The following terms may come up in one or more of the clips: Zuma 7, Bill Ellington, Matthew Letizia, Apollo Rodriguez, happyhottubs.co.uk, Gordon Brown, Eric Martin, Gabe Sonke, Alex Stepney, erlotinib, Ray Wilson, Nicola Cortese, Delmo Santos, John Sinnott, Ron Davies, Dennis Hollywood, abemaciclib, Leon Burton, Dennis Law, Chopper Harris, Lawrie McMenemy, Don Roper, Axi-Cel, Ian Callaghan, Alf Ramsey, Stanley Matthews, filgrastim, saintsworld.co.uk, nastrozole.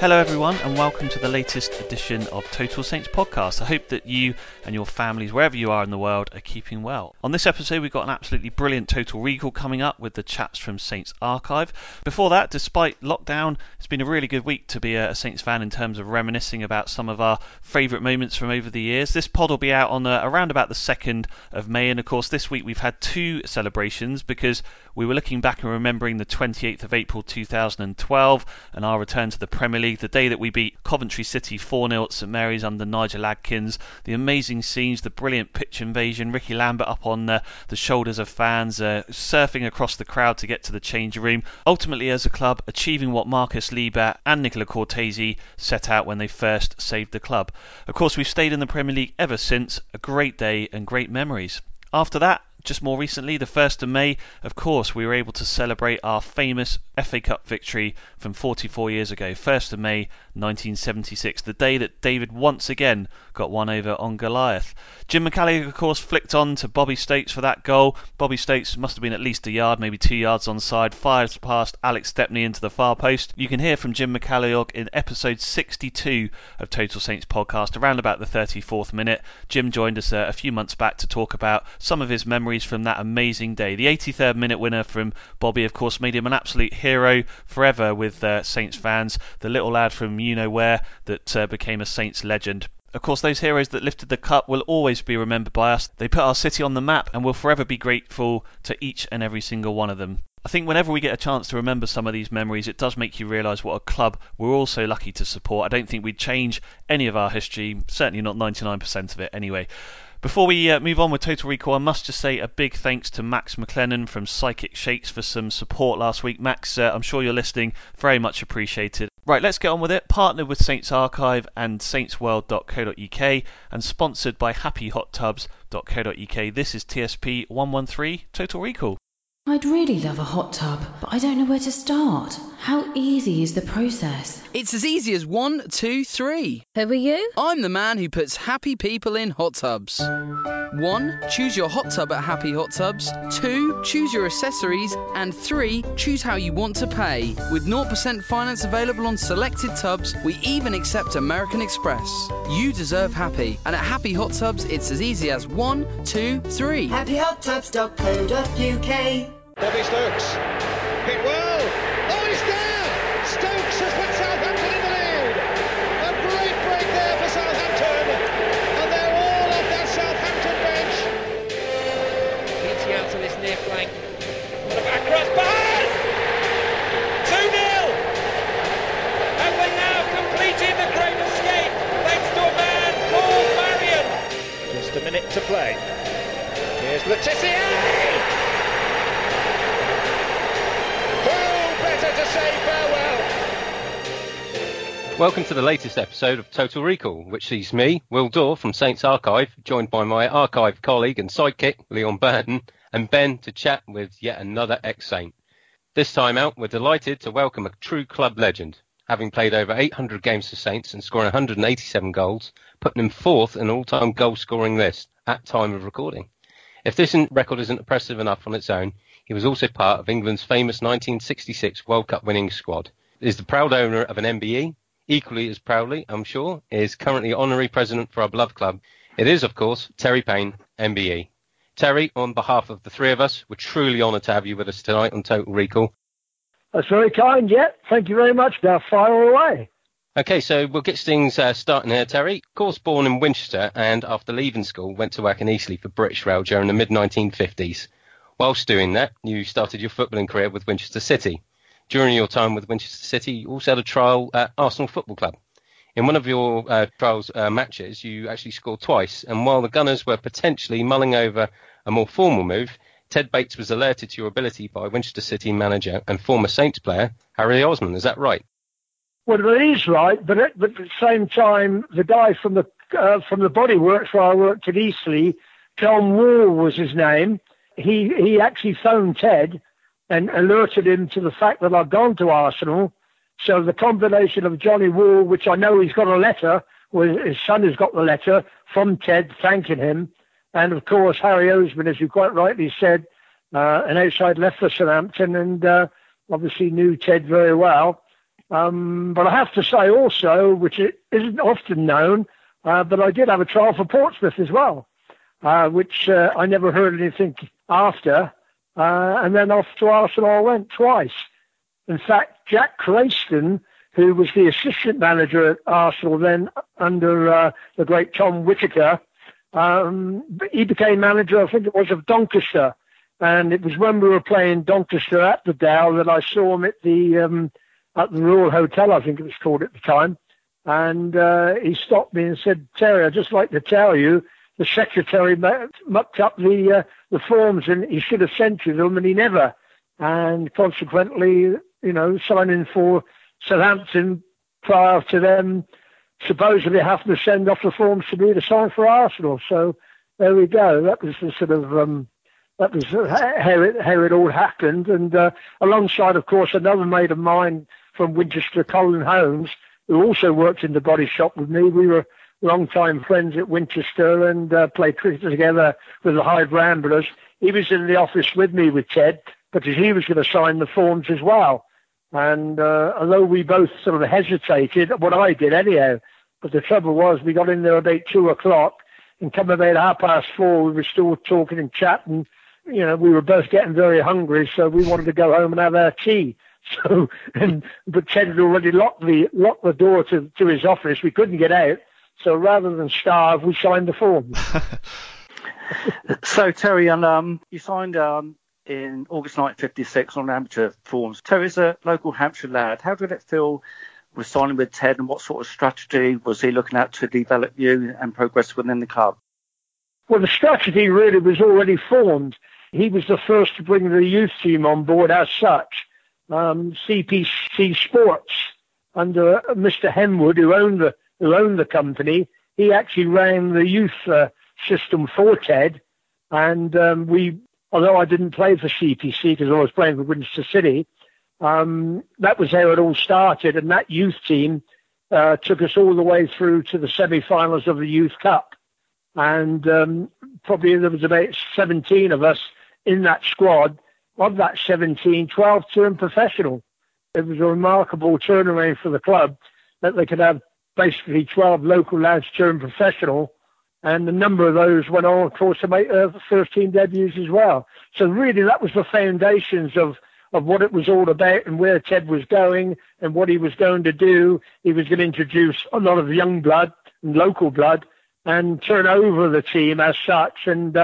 Hello everyone and welcome to the latest edition of Total Saints Podcast. I hope that you and your families, wherever you are in the world, are keeping well. On this episode we've got an absolutely brilliant Total Recall coming up with the chats from Saints Archive. Before that, despite lockdown, it's been a really good week to be a Saints fan in terms of reminiscing about some of our favourite moments from over the years. This pod will be out on around about the 2nd of May, and of course this week we've had two celebrations because we were looking back and remembering the 28th of April 2012 and our return to the Premier League, the day that we beat Coventry City 4-0 at St Mary's under Nigel Adkins, the amazing scenes, the brilliant pitch invasion, Ricky Lambert up on the shoulders of fans, surfing across the crowd to get to the change room. Ultimately, as a club, achieving what Marcus Lieber and Nicola Cortese set out when they first saved the club. Of course, we've stayed in the Premier League ever since, a great day and great memories. After that, just more recently, the 1st of May, of course, we were able to celebrate our famous FA Cup victory from 44 years ago, 1st of May 1976, the day that David once again got one over on Goliath. Jim McCalliog, of course, flicked on to Bobby Stokes for that goal. Bobby Stokes must have been at least a yard, maybe 2 yards onside, fires past Alex Stepney into the far post. You can hear from Jim McCalliog in episode 62 of Total Saints Podcast, around about the 34th minute. Jim joined us a few months back to talk about some of his memories from that amazing day. The 83rd minute winner from Bobby, of course, made him an absolute hero forever with Saints fans, the little lad from you know where that became a Saints legend. Of course, those heroes that lifted the cup will always be remembered by us. They put our city on the map and we'll forever be grateful to each and every single one of them. I think whenever we get a chance to remember some of these memories, it does make you realise what a club we're all so lucky to support. I don't think we'd change any of our history, certainly not 99% of it anyway. Before we move on with Total Recall, I must just say a big thanks to Max McLennan from Psychic Shakes for some support last week. Max, I'm sure you're listening. Very much appreciated. Right, let's get on with it. Partnered with Saints Archive and saintsworld.co.uk and sponsored by happyhottubs.co.uk. This is TSP 113 Total Recall. I'd really love a hot tub, but I don't know where to start. How easy is the process? It's as easy as 1, 2, 3. Who are you? I'm the man who puts happy people in hot tubs. 1. Choose your hot tub at Happy Hot Tubs. 2. Choose your accessories. And 3. Choose how you want to pay. With 0% finance available on selected tubs, we even accept American Express. You deserve happy. And at Happy Hot Tubs, it's as easy as 1, 2, 3. happyhottubs.co.uk. Bobby Stokes, hit well, oh he's there! Stokes has put Southampton in the lead! A great break there for Southampton, and they're all off their Southampton bench. Leeds out to this near flank, what about crossbar? Letizia! Who better to say farewell? Welcome to the latest episode of Total Recall, which sees me, Will Dorr from Saints Archive, joined by my archive colleague and sidekick, Leon Burton, and Ben to chat with yet another ex-Saint. This time out, we're delighted to welcome a true club legend, having played over 800 games for Saints and scoring 187 goals, putting him fourth in all-time goal-scoring list at time of recording. If this record isn't impressive enough on its own, he was also part of England's famous 1966 World Cup winning squad. He is the proud owner of an MBE. Equally as proudly, I'm sure, is currently honorary president for our beloved club. It is, of course, Terry Payne, MBE. Terry, on behalf of the three of us, we're truly honoured to have you with us tonight on Total Recall. That's very kind, yeah. Thank you very much. Now fire away. OK, so we'll get things starting here, Terry. Of course, born in Winchester, and after leaving school, went to work in Eastleigh for British Rail during the mid-1950s. Whilst doing that, you started your footballing career with Winchester City. During your time with Winchester City, you also had a trial at Arsenal Football Club. In one of your trials matches, you actually scored twice, and while the Gunners were potentially mulling over a more formal move, Ted Bates was alerted to your ability by Winchester City manager and former Saints player, Harry Osman. Is that right? Well, that is right, but at the same time, the guy from the bodyworks where I worked at Eastleigh, John Wall was his name. He actually phoned Ted and alerted him to the fact that I'd gone to Arsenal. So the combination of Johnny Wall, which I know he's got a letter, well, his son has got the letter from Ted thanking him, and of course Harry Osman, as you quite rightly said, an outside left for Southampton, and obviously knew Ted very well. But I have to say also, which isn't often known, but I did have a trial for Portsmouth as well, which I never heard anything after. And then off to Arsenal I went twice. In fact, Jack Crayston, who was the assistant manager at Arsenal then under the great Tom Whittaker, he became manager, I think it was, of Doncaster. And it was when we were playing Doncaster at the Dow that I saw him at the Royal Hotel, I think it was called at the time, and he stopped me and said, "Terry, I'd just like to tell you, the secretary mucked up the forms, and he should have sent you them, and he never. And consequently, you know, signing for Southampton prior to them supposedly having to send off the forms to me to sign for Arsenal." So there we go. That was the sort of... That was how it all happened. And alongside, of course, another mate of mine from Winchester, Colin Holmes, who also worked in the body shop with me. We were long-time friends at Winchester and played cricket together with the Hyde Ramblers. He was in the office with me with Ted, but he was going to sign the forms as well. And although we both sort of hesitated, well, I did anyhow, but the trouble was we got in there about 2 o'clock, and come about 4:30, we were still talking and chatting. You know, we were both getting very hungry, so we wanted to go home and have our tea. So, but Ted had already locked the door to his office. We couldn't get out. So rather than starve, we signed the forms. So, Terry, and you signed in August 1956 on amateur forms. Terry's a local Hampshire lad. How did it feel with signing with Ted, and what sort of strategy was he looking at to develop you and progress within the club? Well, the strategy really was already formed. He was the first to bring the youth team on board as such. CPC Sports, under Mr. Henwood, who owned the company, he actually ran the youth system for Ted. And although I didn't play for CPC because I was playing for Winchester City, that was how it all started. And that youth team took us all the way through to the semi-finals of the Youth Cup. And probably there was about 17 of us in that squad. Of that 17, 12 turned professional. It was a remarkable turnaround for the club that they could have basically 12 local lads turn professional. And a number of those went on, of course, to make 13 debuts as well. So really that was the foundations of what it was all about and where Ted was going and what he was going to do. He was going to introduce a lot of young blood and local blood and turn over the team as such. And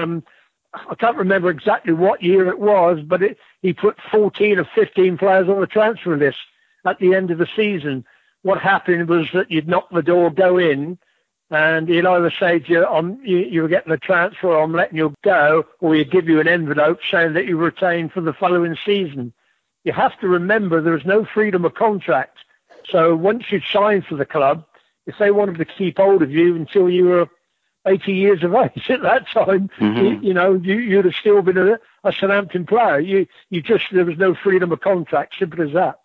I can't remember exactly what year it was, but he put 14 or 15 players on the transfer list at the end of the season. What happened was that you'd knock the door, go in, and he'll either say to you, you'll get the transfer, I'm letting you go, or he'll give you an envelope saying that you retain for the following season. You have to remember there's no freedom of contract. So once you sign for the club, if they wanted to keep hold of you until you were 80 years of age at that time, you'd have still been a Southampton player. There was no freedom of contract, simple as that.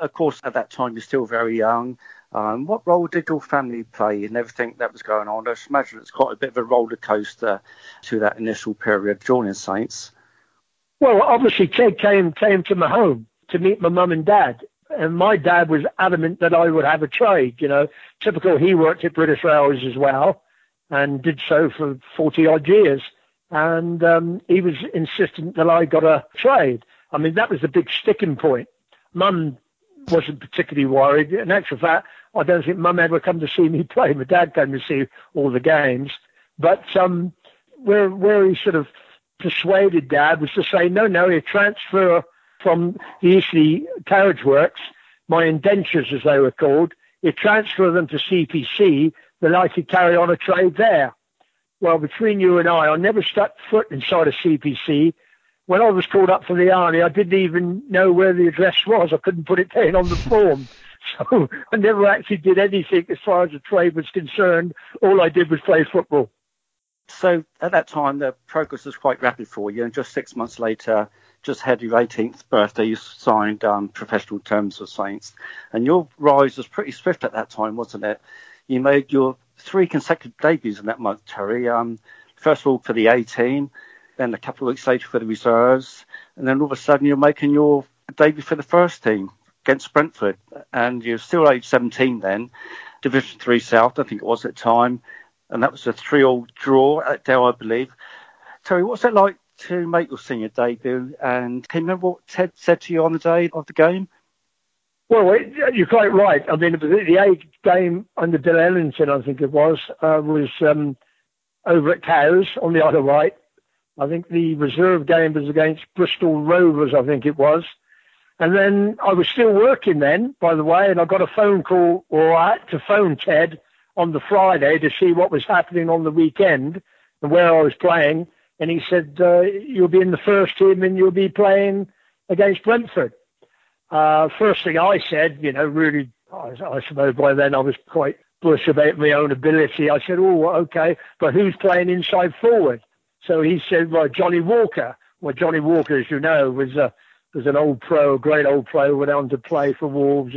Of course, at that time, you're still very young. What role did your family play in everything that was going on? I should imagine it's quite a bit of a roller coaster to that initial period joining Saints. Well, obviously, Ted came to my home to meet my mum and dad. And my dad was adamant that I would have a trade, Typical, he worked at British Railways as well and did so for 40-odd years. And he was insistent that I got a trade. I mean, that was the big sticking point. Mum wasn't particularly worried. In actual fact, I don't think Mum ever come to see me play. My dad came to see all the games. But where he sort of persuaded Dad was to say, no, you transfer from the Eastleigh Carriage Works, my indentures as they were called, you transfer them to CPC, then I could carry on a trade there. Well, between you and I never stuck foot inside a CPC. When I was called up for the Army, I didn't even know where the address was. I couldn't put it down on the form. So I never actually did anything as far as the trade was concerned. All I did was play football. So at that time, the progress was quite rapid for you. And just 6 months later, just had your 18th birthday, you signed professional terms with Saints. And your rise was pretty swift at that time, wasn't it? You made your 3 consecutive debuts in that month, Terry. First of all, for the 18, then a couple of weeks later for the reserves, and then all of a sudden you're making your debut for the first team against Brentford, and you're still age 17 then, Division 3 South, I think it was at the time, and that was a 3-3 draw at Dale, I believe. Terry, what's it like to make your senior debut, and can you remember what Ted said to you on the day of the game? Well, you're quite right. I mean, the age game under Bill Ellington, I think it was over at Cowes on the Isle of Wight. I think the reserve game was against Bristol Rovers, I think it was. And then I was still working then, by the way, and I got a phone call, or I had to phone Ted on the Friday to see what was happening on the weekend and where I was playing. And he said, you'll be in the first team and you'll be playing against Brentford. First thing I said, really, I suppose by then I was quite bullish about my own ability. I said, oh, okay, but who's playing inside forward? So he said, well, Johnny Walker. Well, Johnny Walker, as you know, was an old pro, great old pro, went on to play for Wolves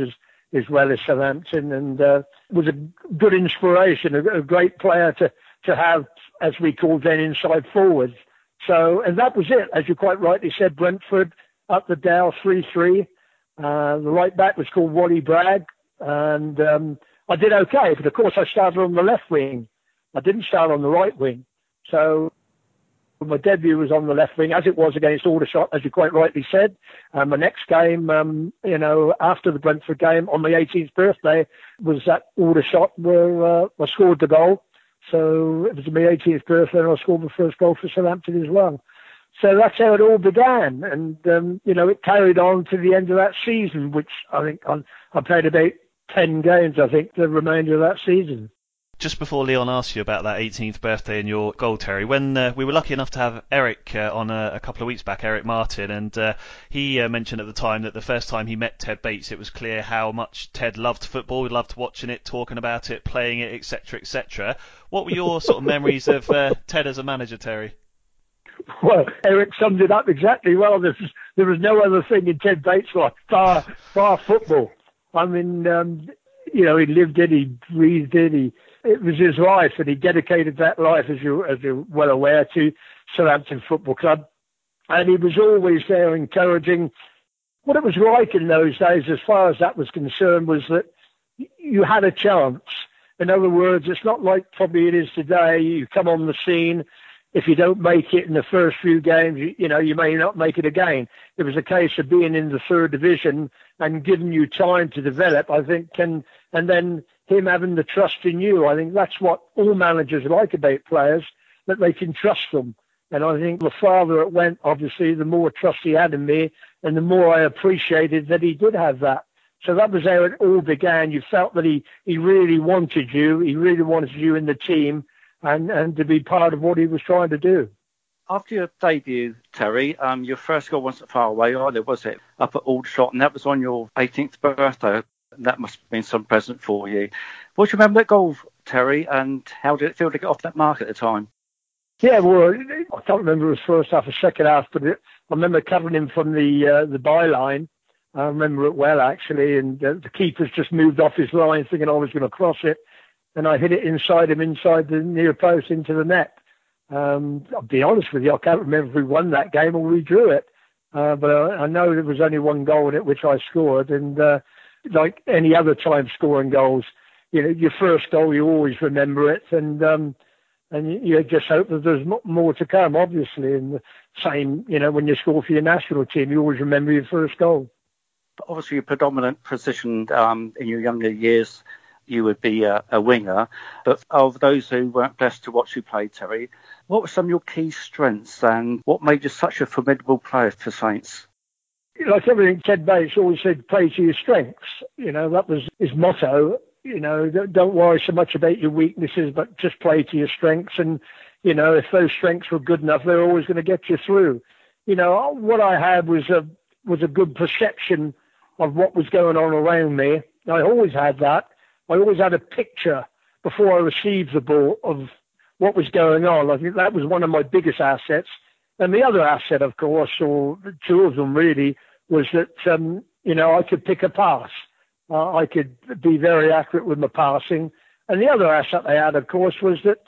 as well as Southampton, and was a good inspiration, a great player to have, as we called then, inside forwards. So, and that was it. As you quite rightly said, Brentford up the Dow 3-3. The right back was called Wally Bragg, and I did okay. But, of course, I started on the left wing. I didn't start on the right wing. So my debut was on the left wing, as it was against Aldershot, as you quite rightly said. My next game, after the Brentford game, on my 18th birthday, was at Aldershot where I scored the goal. So it was my 18th birthday and I scored my first goal for Southampton as well. So that's how it all began. And, it carried on to the end of that season, which I think I played about 10 games, I think, the remainder of that season. Just before Leon asked you about that 18th birthday and your goal, Terry, when we were lucky enough to have Eric on a couple of weeks back, Eric Martin, and he mentioned at the time that the first time he met Ted Bates, it was clear how much Ted loved football, loved watching it, talking about it, playing it, etc., etc. What were your sort of memories of Ted as a manager, Terry? Well, Eric summed it up exactly well. There was no other thing in Ted Bates' life, bar football. I mean, he lived it, he breathed it, it was his life, and he dedicated that life, as you're well aware, to Southampton Football Club. And he was always there encouraging. What it was like in those days, as far as that was concerned, was that you had a chance. In other words, it's not like probably it is today. You come on the scene. If you don't make it in the first few games, you may not make it again. It was a case of being in the third division and giving you time to develop, I think, and then him having the trust in you. I think that's what all managers like about players, that they can trust them. And I think the farther it went, obviously, the more trust he had in me and the more I appreciated that he did have that. So that was how it all began. You felt that he really wanted you. He really wanted you in the team and to be part of what he was trying to do. After your debut, Terry, your first goal wasn't far away either, was it? Up at Aldershot, and that was on your 18th birthday. That must have been some present for you. What do you remember that goal, Terry, and how did it feel to get off that mark at the time? Yeah, well, I can't remember if it was first half or second half, but I remember covering him from the byline. I remember it well, actually, and the keeper's just moved off his line thinking I was going to cross it, and I hit it inside him, inside the near post, into the net. I'll be honest with you, I can't remember if we won that game or we drew it, but I know there was only one goal in it which I scored, and like any other time scoring goals, you know, your first goal, you always remember it, and you just hope that there's more to come, obviously, and the same, you know, when you score for your national team, you always remember your first goal. But obviously, your predominant position in your younger years, you would be a winger. But of those who weren't blessed to watch you play, Terry, what were some of your key strengths and what made you such a formidable player for Saints? Like everything, Ted Bates always said, play to your strengths. You know, that was his motto. You know, don't worry so much about your weaknesses, but just play to your strengths. And, you know, if those strengths were good enough, they're always going to get you through. You know, what I had was a good perception of what was going on around me. I always had that. I always had a picture before I received the ball of what was going on. I think that was one of my biggest assets. And the other asset, of course, or two of them really, was that, you know, I could pick a pass. I could be very accurate with my passing. And the other asset I had, of course, was that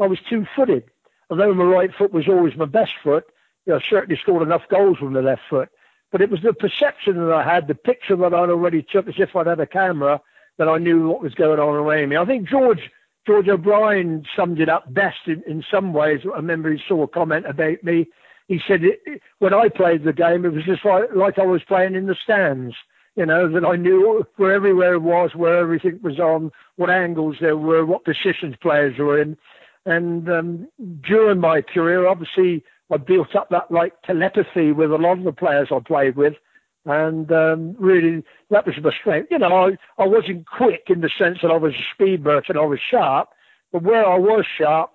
I was two-footed. Although my right foot was always my best foot, you know, I certainly scored enough goals with my left foot. But it was the perception that I had, the picture that I'd already took as if I'd had a camera, that I knew what was going on around me. I think George O'Brien summed it up best in some ways. I remember he saw a comment about me. He said, when I played the game, it was just like I was playing in the stands, you know, that I knew where everywhere was, where everything was on, what angles there were, what positions players were in. And during my career, obviously, I built up that like telepathy with a lot of the players I played with, and really that was my strength. You know, I wasn't quick in the sense that I was a speedbird and I was sharp, but where I was sharp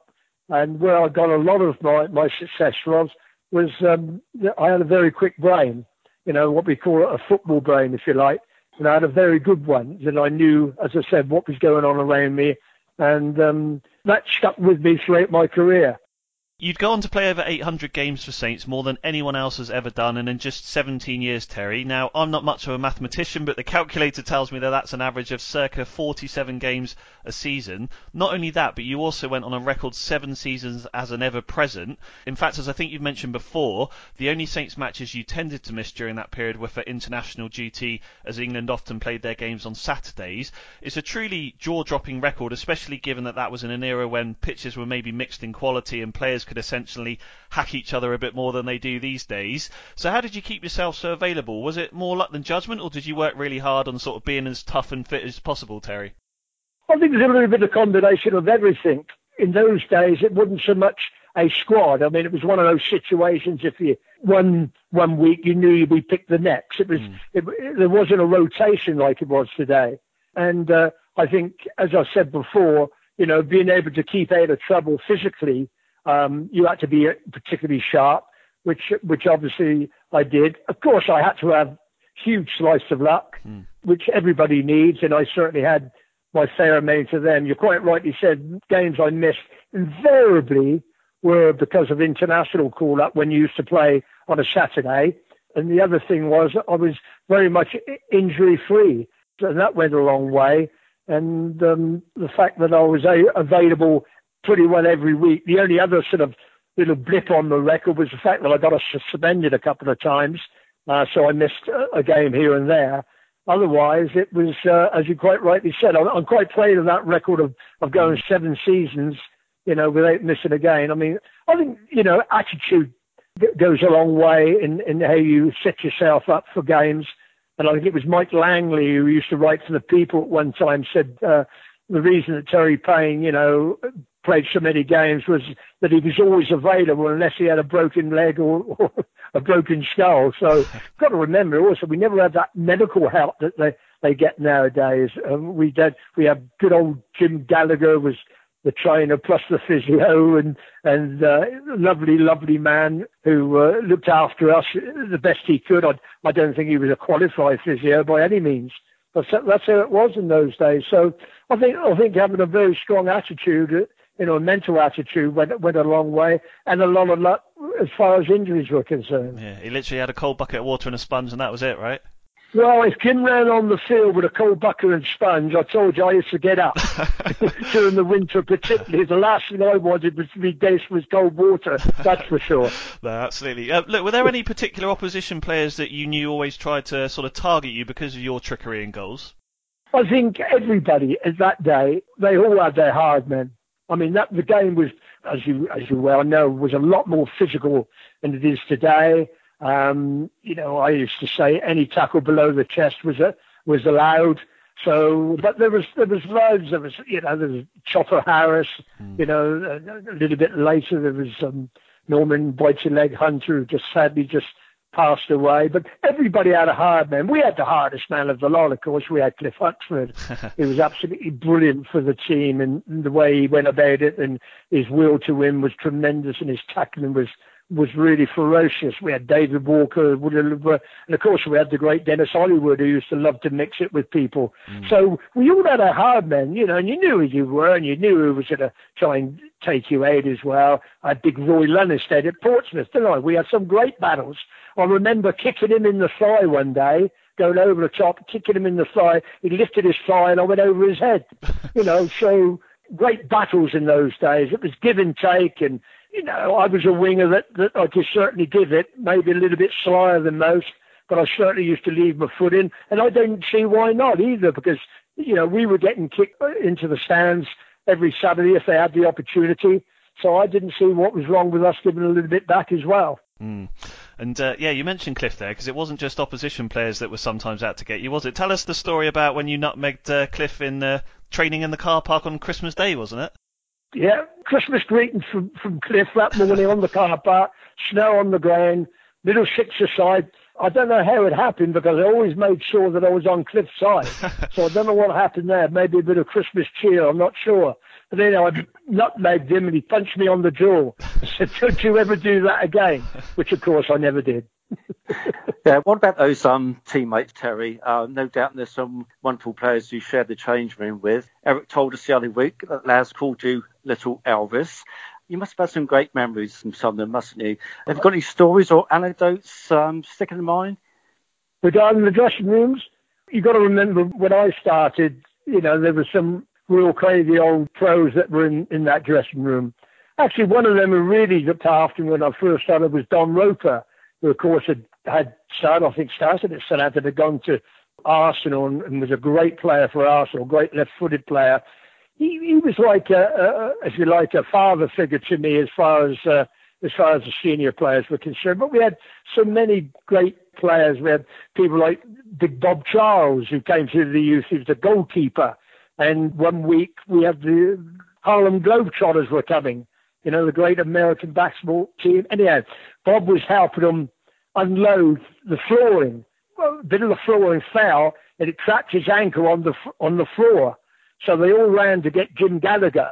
and where I got a lot of my success from was I had a very quick brain, you know, what we call a football brain, if you like, and I had a very good one, and I knew, as I said, what was going on around me, and that stuck with me throughout my career. You'd go on to play over 800 games for Saints, more than anyone else has ever done, and in just 17 years, Terry. Now, I'm not much of a mathematician, but the calculator tells me that that's an average of circa 47 games a season. Not only that, but you also went on a record 7 seasons as an ever-present. In fact, as I think you've mentioned before, the only Saints matches you tended to miss during that period were for international duty, as England often played their games on Saturdays. It's a truly jaw-dropping record, especially given that that was in an era when pitches were maybe mixed in quality and players could essentially hack each other a bit more than they do these days. So how did you keep yourself so available? Was it more luck than judgment, or did you work really hard on sort of being as tough and fit as possible, Terry? I think there's a little bit of a combination of everything. In those days, it wasn't so much a squad. I mean, it was one of those situations, if you one week you knew you'd be picked the next. There wasn't a rotation like it was today. And I think, as I said before, you know, being able to keep out of trouble physically, you had to be particularly sharp, which obviously I did. Of course, I had to have huge slice of luck, which everybody needs, and I certainly had my fair amount of them. You quite rightly said games I missed invariably were because of international call-up when you used to play on a Saturday. And the other thing was I was very much injury-free, and that went a long way. And the fact that I was available pretty well every week. The only other sort of little blip on the record was the fact that I got suspended a couple of times, so I missed a game here and there. Otherwise, it was, as you quite rightly said, I'm quite proud of that record of going 7 seasons, you know, without missing a game. I mean, I think, you know, attitude goes a long way in how you set yourself up for games. And I think it was Mike Langley, who used to write for The People at one time, said the reason that Terry Payne, you know, played so many games was that he was always available unless he had a broken leg or a broken skull. So got to remember also, we never had that medical help that they, they get nowadays. We have good old Jim Gallagher was the trainer plus the physio, and lovely man who looked after us the best he could. I don't think he was a qualified physio by any means, but that's how it was in those days. So I think having a very strong attitude, mental attitude went a long way, and a lot of luck as far as injuries were concerned. Yeah, he literally had a cold bucket of water and a sponge, and that was it, right? Well, if Jim ran on the field with a cold bucket and sponge, I told you I used to get up during the winter particularly. The last thing I wanted was to be drenched with cold water, that's for sure. No, absolutely. Look, were there any particular opposition players that you knew always tried to sort of target you because of your trickery and goals? I think everybody at that day, they all had their hard men. I mean, the game was, as you well know, was a lot more physical than it is today. I used to say any tackle below the chest was allowed. So, but there was loads. There was Chopper Harris. A little bit later there was Norman Whiteleg Hunter, who sadly passed away. But everybody had a hard man. We had the hardest man of the lot, of course. We had Cliff Huxford. He was absolutely brilliant for the team, and the way he went about it, and his will to win was tremendous, and his tackling was really ferocious. We had David Walker, and of course we had the great Dennis Hollywood, who used to love to mix it with people. Mm. So we all had our hard men, and you knew who you were, and you knew who was going to try and take you out as well. I had big Roy Lunnerstead at Portsmouth, didn't I? We had some great battles. I remember kicking him in the thigh one day, going over the top, kicking him in the thigh. He lifted his thigh and I went over his head. So great battles in those days. It was give and take, and I was a winger that I could certainly give it, maybe a little bit slyer than most, but I certainly used to leave my foot in. And I don't see why not either, because, we were getting kicked into the stands every Saturday if they had the opportunity. So I didn't see what was wrong with us giving a little bit back as well. Mm. And, you mentioned Cliff there, because it wasn't just opposition players that were sometimes out to get you, was it? Tell us the story about when you nutmegged Cliff in training in the car park on Christmas Day, wasn't it? Yeah, Christmas greeting from Cliff that morning on the car park, snow on the ground, little six-a-side. I don't know how it happened, because I always made sure that I was on Cliff's side. So I don't know what happened there, maybe a bit of Christmas cheer, I'm not sure. But I nutmegged him and he punched me on the jaw. I said, don't you ever do that again, which of course I never did. Yeah, what about those teammates, Terry? No doubt there's some wonderful players you shared the change room with. Eric told us the other week that Laz called you Little Elvis. You must have had some great memories from some of them, mustn't you? Have you got any stories or anecdotes sticking in mind? Regarding the dressing rooms, you've got to remember when I started, there were some real crazy old pros that were in that dressing room. Actually, one of them who really looked after me when I first started was Don Roper, who, of course, started at Southampton, had gone to Arsenal and was a great player for Arsenal, great left-footed player. He was like, a father figure to me as far as the senior players were concerned. But we had so many great players. We had people like big Bob Charles, who came through the youth. He was the goalkeeper. And one week we had the Harlem Globetrotters were coming, the great American basketball team. Anyhow, Bob was helping them unload the flooring. Well, a bit of the flooring fell, and it trapped his ankle on the floor. So they all ran to get Jim Gallagher.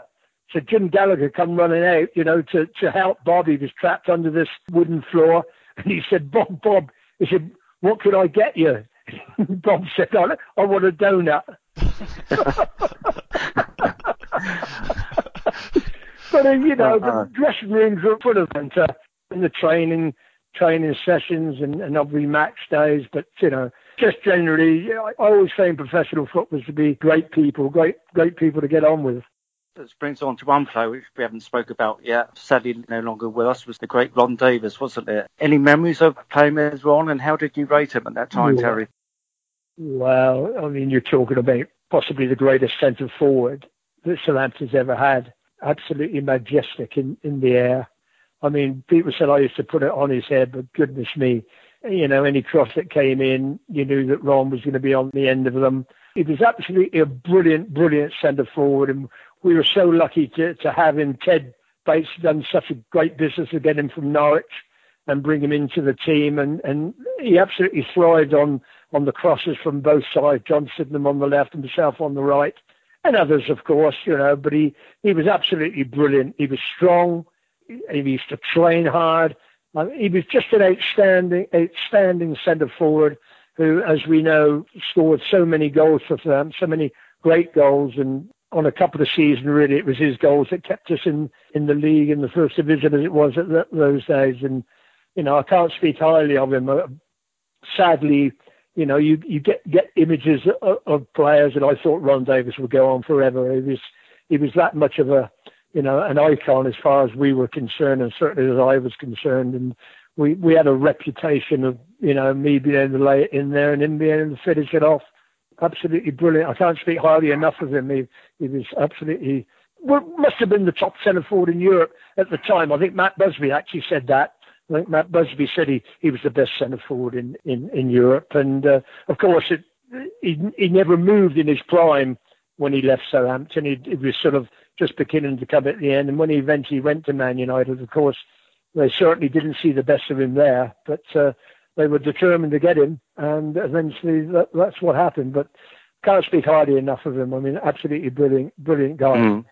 So Jim Gallagher come running out, to help Bob. He was trapped under this wooden floor. And he said, Bob, he said, what could I get you? Bob said, I want a donut. But, the dressing rooms were full of them in the training sessions and obviously match days. But, just generally, I always say in professional football to be great people to get on with. This brings on to one player which we haven't spoke about yet, sadly no longer with us, was the great Ron Davies, wasn't it? Any memories of playing with Ron, and how did you rate him at that time, Terry? Well, you're talking about possibly the greatest centre forward that Southampton's ever had. Absolutely majestic in the air. People said I used to put it on his head, but goodness me, any cross that came in, you knew that Ron was going to be on the end of them. It was absolutely a brilliant centre forward, and we were so lucky to have him. Ted Bates done such a great business to get him from Norwich, and bring him into the team. And he absolutely thrived on the crosses from both sides, John Sydenham on the left and myself on the right, and others, of course, you know, but he was absolutely brilliant. He was strong. He used to train hard. He was just an outstanding centre-forward who, as we know, scored so many goals for them, so many great goals. And on a couple of seasons, really, it was his goals that kept us in the league, in the first division, as it was at those days. And, you know, I can't speak highly of him. Sadly, you know, you get images of players, and I thought Ron Davies would go on forever. He was that much of a, you know, an icon as far as we were concerned, and certainly as I was concerned. And we had a reputation of, you know, me being able to lay it in there and him being able to finish it off. Absolutely brilliant. I can't speak highly enough of him. He was absolutely, well, must have been the top centre forward in Europe at the time. I think Matt Busby actually said that. I think Matt Busby said he was the best centre forward in Europe. And, of course, he never moved in his prime when he left Southampton. It was sort of just beginning to come at the end. And when he eventually went to Man United, of course, they certainly didn't see the best of him there. But they were determined to get him. And eventually that's what happened. But can't speak hardly enough of him. I mean, absolutely brilliant guy. Mm.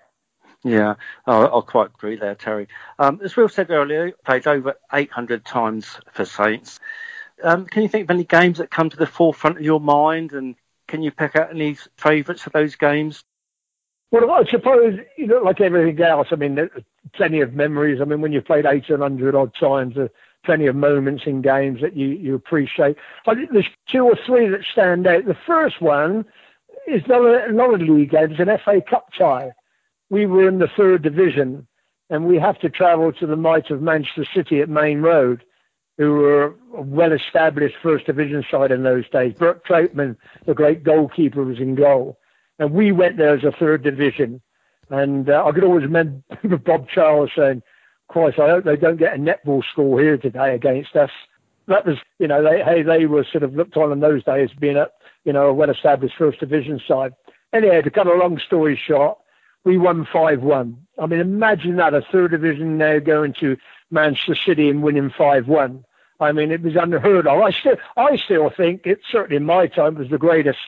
Yeah, I'll quite agree there, Terry. As Will said earlier, played over 800 times for Saints. Can you think of any games that come to the forefront of your mind, and can you pick out any favourites of those games? Well, I suppose, you know, like everything else, I mean, plenty of memories. I mean, when you've played 800 odd times, there are plenty of moments in games that you appreciate. I think there's two or three that stand out. The first one is not a league game, it's an FA Cup tie. We were in the third division, and we have to travel to the might of Manchester City at Main Road, who were a well-established first division side in those days. Bert Trautman, the great goalkeeper, was in goal. And we went there as a third division. And I could always remember Bob Charles saying, Christ, I hope they don't get a netball score here today against us. That was, you know, they were sort of looked on in those days being a, you know, a well-established first division side. Anyhow, to cut a long story short, we won 5-1. I mean, imagine that, a third division now going to Manchester City and winning 5-1. I mean, it was unheard of. I still think it, certainly in my time, was the greatest,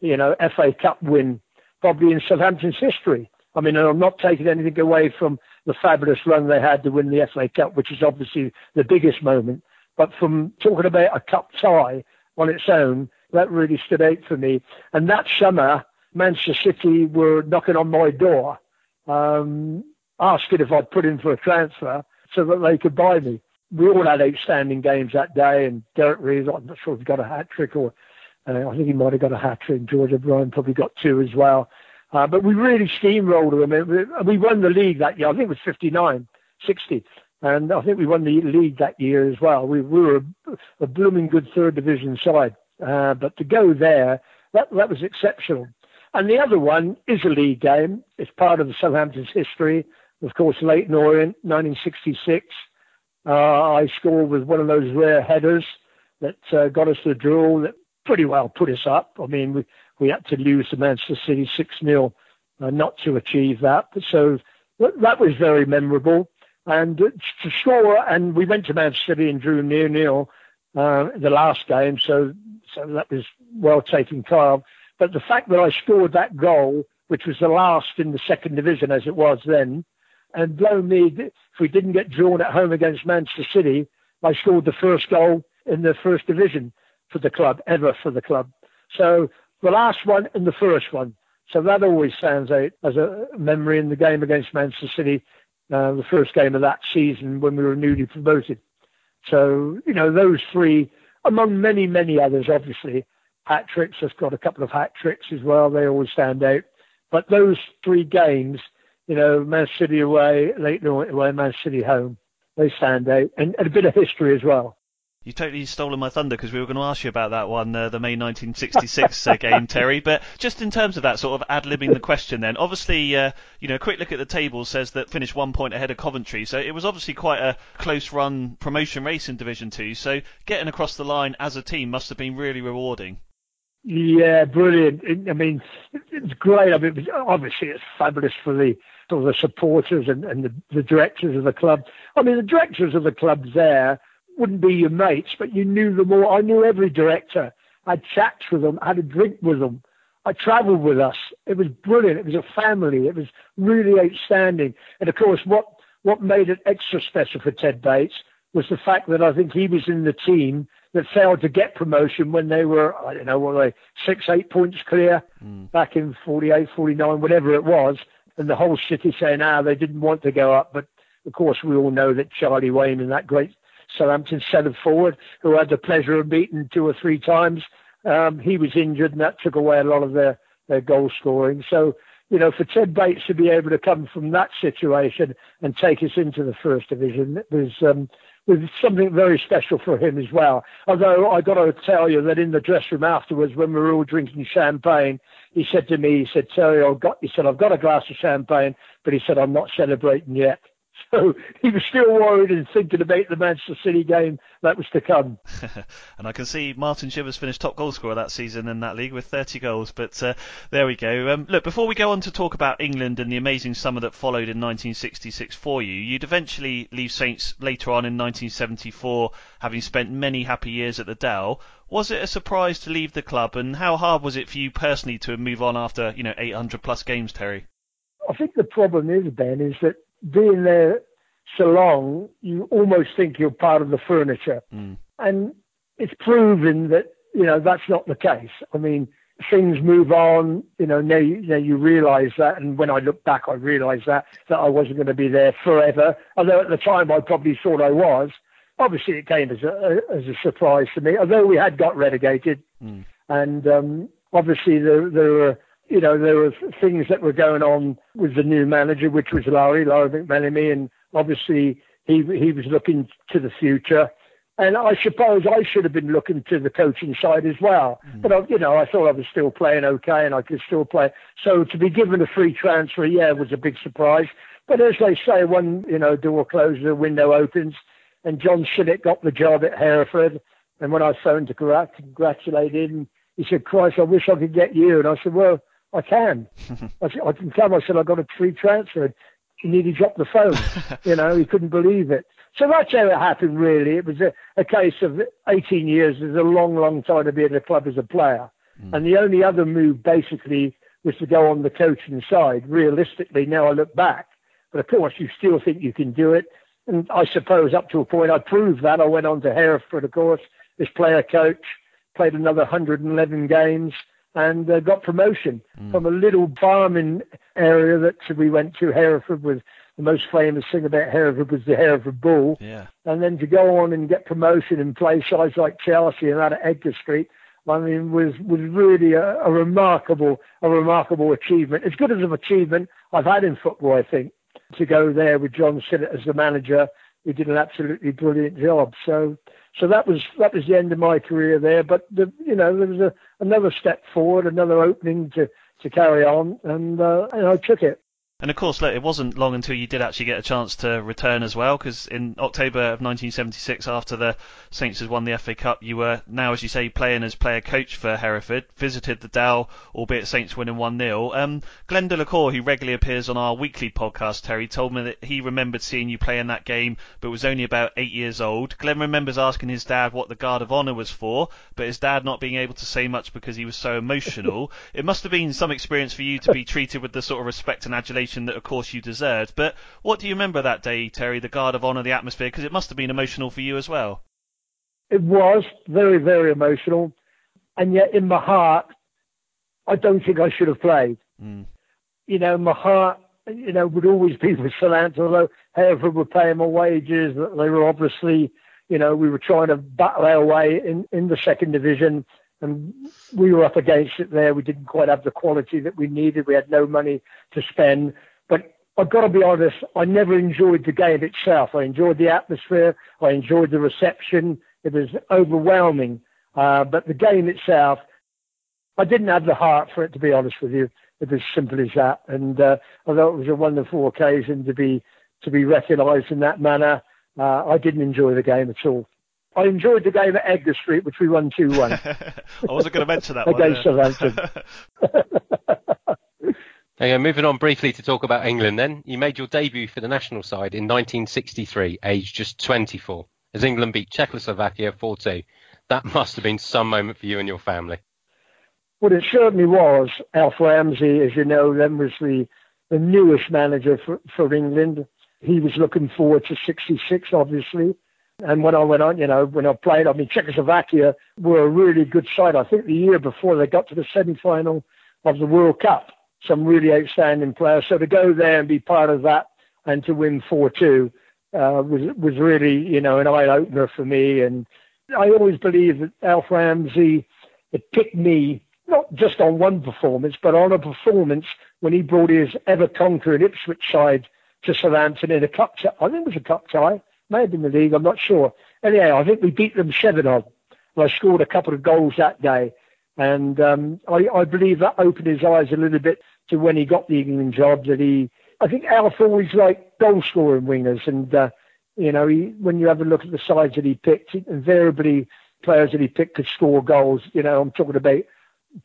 you know, FA Cup win probably in Southampton's history. I mean, and I'm not taking anything away from the fabulous run they had to win the FA Cup, which is obviously the biggest moment. But from talking about a cup tie on its own, that really stood out for me. And that summer, Manchester City were knocking on my door, asking if I'd put in for a transfer so that they could buy me. We all had outstanding games that day, and Derek Reeves, I'm not sure if he got a hat-trick, or I think he might have got a hat-trick. George O'Brien probably got two as well. But we really steamrolled them. We won the league that year. I think it was 59, 60. And I think we won the league that year as well. We were a blooming good third division side. But to go there, that was exceptional. And the other one is a league game. It's part of Southampton's history. Of course, Leyton Orient, 1966. I scored with one of those rare headers that got us the draw, that pretty well put us up. I mean, we had to lose to Manchester City 6-0 not to achieve that. So that was very memorable. And to score, and we went to Manchester City and drew 0-0 the last game. So that was well taken care of. But the fact that I scored that goal, which was the last in the second division as it was then, and blow me, if we didn't get drawn at home against Manchester City, I scored the first goal in the first division for the club, ever for the club. So the last one and the first one. So that always stands out as a memory in the game against Manchester City, the first game of that season when we were newly promoted. So, you know, those three, among many, many others, obviously. Hat-tricks, I've got a couple of hat-tricks as well. They always stand out. But those three games, you know, Man City away, Leyton away, Man City home, they stand out. And a bit of history as well. You've totally stolen my thunder because we were going to ask you about that one, the May 1966 game, Terry. But just in terms of that, sort of ad-libbing the question then, obviously, you know, a quick look at the table says that finished 1 point ahead of Coventry. So it was obviously quite a close-run promotion race in Division 2. So getting across the line as a team must have been really rewarding. Yeah, brilliant. I mean, it's great. I mean, obviously, it's fabulous for the supporters and the directors of the club. I mean, the directors of the club there wouldn't be your mates, but you knew them all. I knew every director. I had chats with them. I had a drink with them. I travelled with us. It was brilliant. It was a family. It was really outstanding. And, of course, what made it extra special for Ted Bates was the fact that I think he was in the team that failed to get promotion when they were, I don't know, what were they, 6, 8 points clear back in 48, 49, whatever it was, and the whole city saying, they didn't want to go up. But, of course, we all know that Charlie Wayne and that great Southampton centre forward, who had the pleasure of beating 2 or 3 times, he was injured, and that took away a lot of their goal scoring. So, you know, for Ted Bates to be able to come from that situation and take us into the First Division was something very special for him as well. Although I got to tell you that in the dressing room afterwards, when we were all drinking champagne, he said to me, he said, Terry, I've got a glass of champagne, but he said, I'm not celebrating yet. So he was still worried and thinking about the Manchester City game that was to come. And I can see Martin Chivers finished top goal scorer that season in that league with 30 goals. But there we go. Look, before we go on to talk about England and the amazing summer that followed in 1966 for you, you'd eventually leave Saints later on in 1974, having spent many happy years at the Dell. Was it a surprise to leave the club, and how hard was it for you personally to move on after 800-plus games, Terry? I think the problem is, Ben, is that being there so long, you almost think you're part of the furniture. And it's proven that, that's not the case. I mean, things move on, now you realise that. And when I look back, I realised that I wasn't going to be there forever. Although at the time I probably thought I was. Obviously it came as a surprise to me, although we had got relegated. And obviously there were... there were things that were going on with the new manager, which was Lawrie McMenemy, and obviously he was looking to the future. And I suppose I should have been looking to the coaching side as well. But, I thought I was still playing okay and I could still play. So to be given a free transfer, was a big surprise. But as they say, one, door closes, a window opens, and John Sinnott got the job at Hereford. And when I phoned to congratulate him, he said, Christ, I wish I could get you. And I said, well, I can. I can come. I said, I got a free transfer. And he nearly dropped the phone. He couldn't believe it. So that's how it happened, really. It was a case of 18 years is a long, long time to be at the club as a player. And the only other move, basically, was to go on the coaching side. Realistically, now I look back. But, of course, you still think you can do it. And I suppose up to a point, I proved that. I went on to Hereford, of course, as player-coach, played another 111 games. And got promotion from a little farming area that we went to, Hereford, with the most famous thing about Hereford was the Hereford Bull. Yeah. And then to go on and get promotion and play sides like Chelsea and out of Edgar Street, I mean, was really a remarkable achievement. As good as an achievement I've had in football, I think, to go there with John Sinnott as the manager, who did an absolutely brilliant job. So that was the end of my career there. But, there was another step forward, another opening to carry on, and I took it. And, of course, look, it wasn't long until you did actually get a chance to return as well, because in October of 1976, after the Saints had won the FA Cup, you were now, as you say, playing as player-coach for Hereford, visited the Dow, albeit Saints winning 1-0. Glenn Delacour, who regularly appears on our weekly podcast, Terry, told me that he remembered seeing you play in that game, but was only about 8 years old. Glenn remembers asking his dad what the Guard of Honour was for, but his dad not being able to say much because he was so emotional. It must have been some experience for you to be treated with the sort of respect and adulation that, of course, you deserved. But what do you remember that day, Terry, the Guard of Honour, the atmosphere? Because it must have been emotional for you as well. It was very, very emotional. And yet, in my heart, I don't think I should have played. My heart, would always be with Southampton, although Hereford were paying my wages. That they were obviously, we were trying to battle our way in the second division. And we were up against it there. We didn't quite have the quality that we needed. We had no money to spend. But I've got to be honest, I never enjoyed the game itself. I enjoyed the atmosphere. I enjoyed the reception. It was overwhelming. But the game itself, I didn't have the heart for it, to be honest with you. It was simple as that. And although it was a wonderful occasion to be recognised in that manner, I didn't enjoy the game at all. I enjoyed the game at Edgar Street, which we won 2-1. I wasn't going to mention that one. Against Southampton. Okay, moving on briefly to talk about England then. You made your debut for the national side in 1963, aged just 24. as England beat Czechoslovakia 4-2. That must have been some moment for you and your family. Well, it certainly was. Alf Ramsey, as you know, then was the newest manager for England. He was looking forward to 66, obviously. And when I went on, you know, when I played, I mean, Czechoslovakia were a really good side. I think the year before they got to the semi-final of the World Cup, some really outstanding players. So to go there and be part of that and to win 4-2 was really, you know, an eye-opener for me. And I always believe that Alf Ramsey had picked me, not just on one performance, but on a performance when he brought his ever-conquering Ipswich side to Southampton in a cup tie. I think it was a cup tie. May have been the league, I'm not sure. Anyhow, I think we beat them 7-odd. I scored a couple of goals that day. And I believe that opened his eyes a little bit to when he got the England job. I think Alf always liked goal-scoring wingers. And, you know, when you have a look at the sides that he picked, invariably players that he picked could score goals. You know, I'm talking about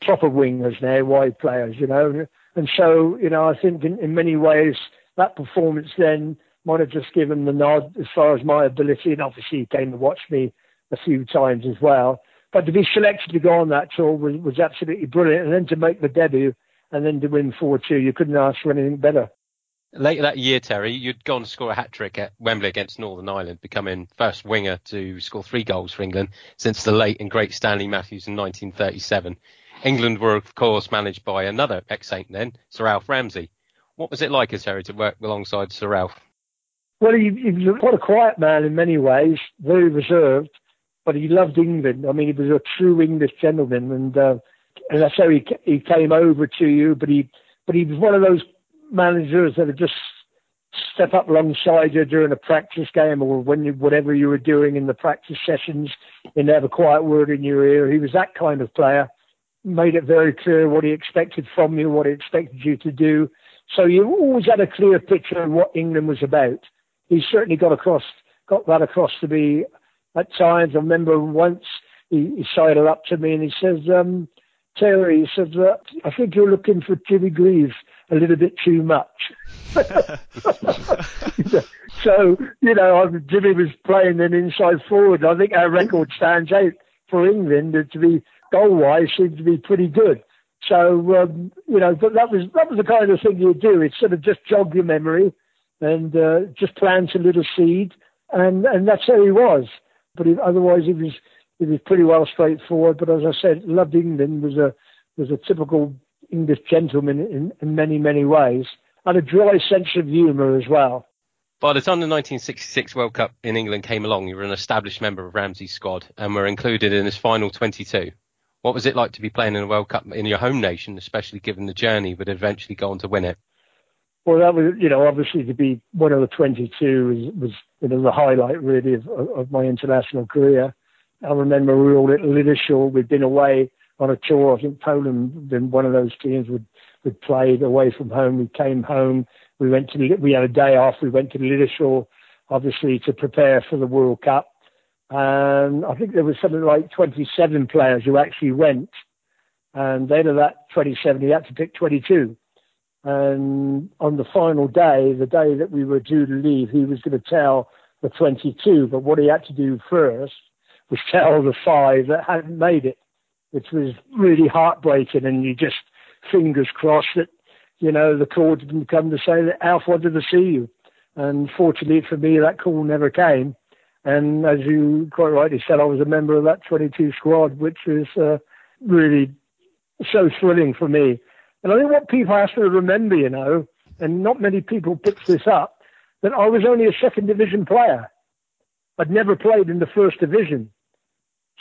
proper wingers now, wide players, you know. And so, you know, I think in many ways that performance then might have just given the nod as far as my ability, and obviously he came to watch me a few times as well. But to be selected to go on that tour was absolutely brilliant, and then to make the debut and then to win 4-2, you couldn't ask for anything better. Later that year, Terry, you'd gone to score a hat-trick at Wembley against Northern Ireland, becoming first winger to score 3 goals for England since the late and great Stanley Matthews in 1937. England were, of course, managed by another ex-Saint then, Sir Alf Ramsey. What was it like as Terry to work alongside Sir Alf? Well, he was quite a quiet man in many ways, very reserved, but he loved England. I mean, he was a true English gentleman, and that's how he came over to you. But he was one of those managers that would just step up alongside you during a practice game or whatever you were doing in the practice sessions, and have a quiet word in your ear. He was that kind of player. Made it very clear what he expected from you, what he expected you to do. So you always had a clear picture of what England was about. He certainly got that across to me at times. I remember once he sidled up to me and he says, Terry, he says, I think you're looking for Jimmy Greaves a little bit too much. So, you know, Jimmy was playing then inside forward. I think our record stands out for England to be goal-wise seemed to be pretty good. So, you know, but that was the kind of thing you do. It's sort of just jog your memory and just plant a little seed, and that's how he was. But otherwise, he was pretty well straightforward. But as I said, loved England, was a typical English gentleman in many, many ways, and a dry sense of humour as well. By the time the 1966 World Cup in England came along, you were an established member of Ramsey's squad and were included in his final 22. What was it like to be playing in a World Cup in your home nation, especially given the journey would eventually go on to win it? Well, that was, you know, obviously to be one of the 22 was you know, the highlight really of my international career. I remember we were all at Liddershall. We'd been away on a tour. I think Poland, been one of those teams, we'd played away from home. We came home. We had a day off. We went to Liddershall, obviously, to prepare for the World Cup. And I think there was something like 27 players who actually went. And out of that 27, he had to pick 22. And on the final day, the day that we were due to leave, he was going to tell the 22. But what he had to do first was tell the 5 that hadn't made it, which was really heartbreaking. And you just, fingers crossed that, you know, the call didn't come to say that Alf wanted to see you. And fortunately for me, that call never came. And as you quite rightly said, I was a member of that 22 squad, which was really so thrilling for me. And I think what people have to remember, you know, and not many people pick this up, that I was only a second division player. I'd never played in the first division.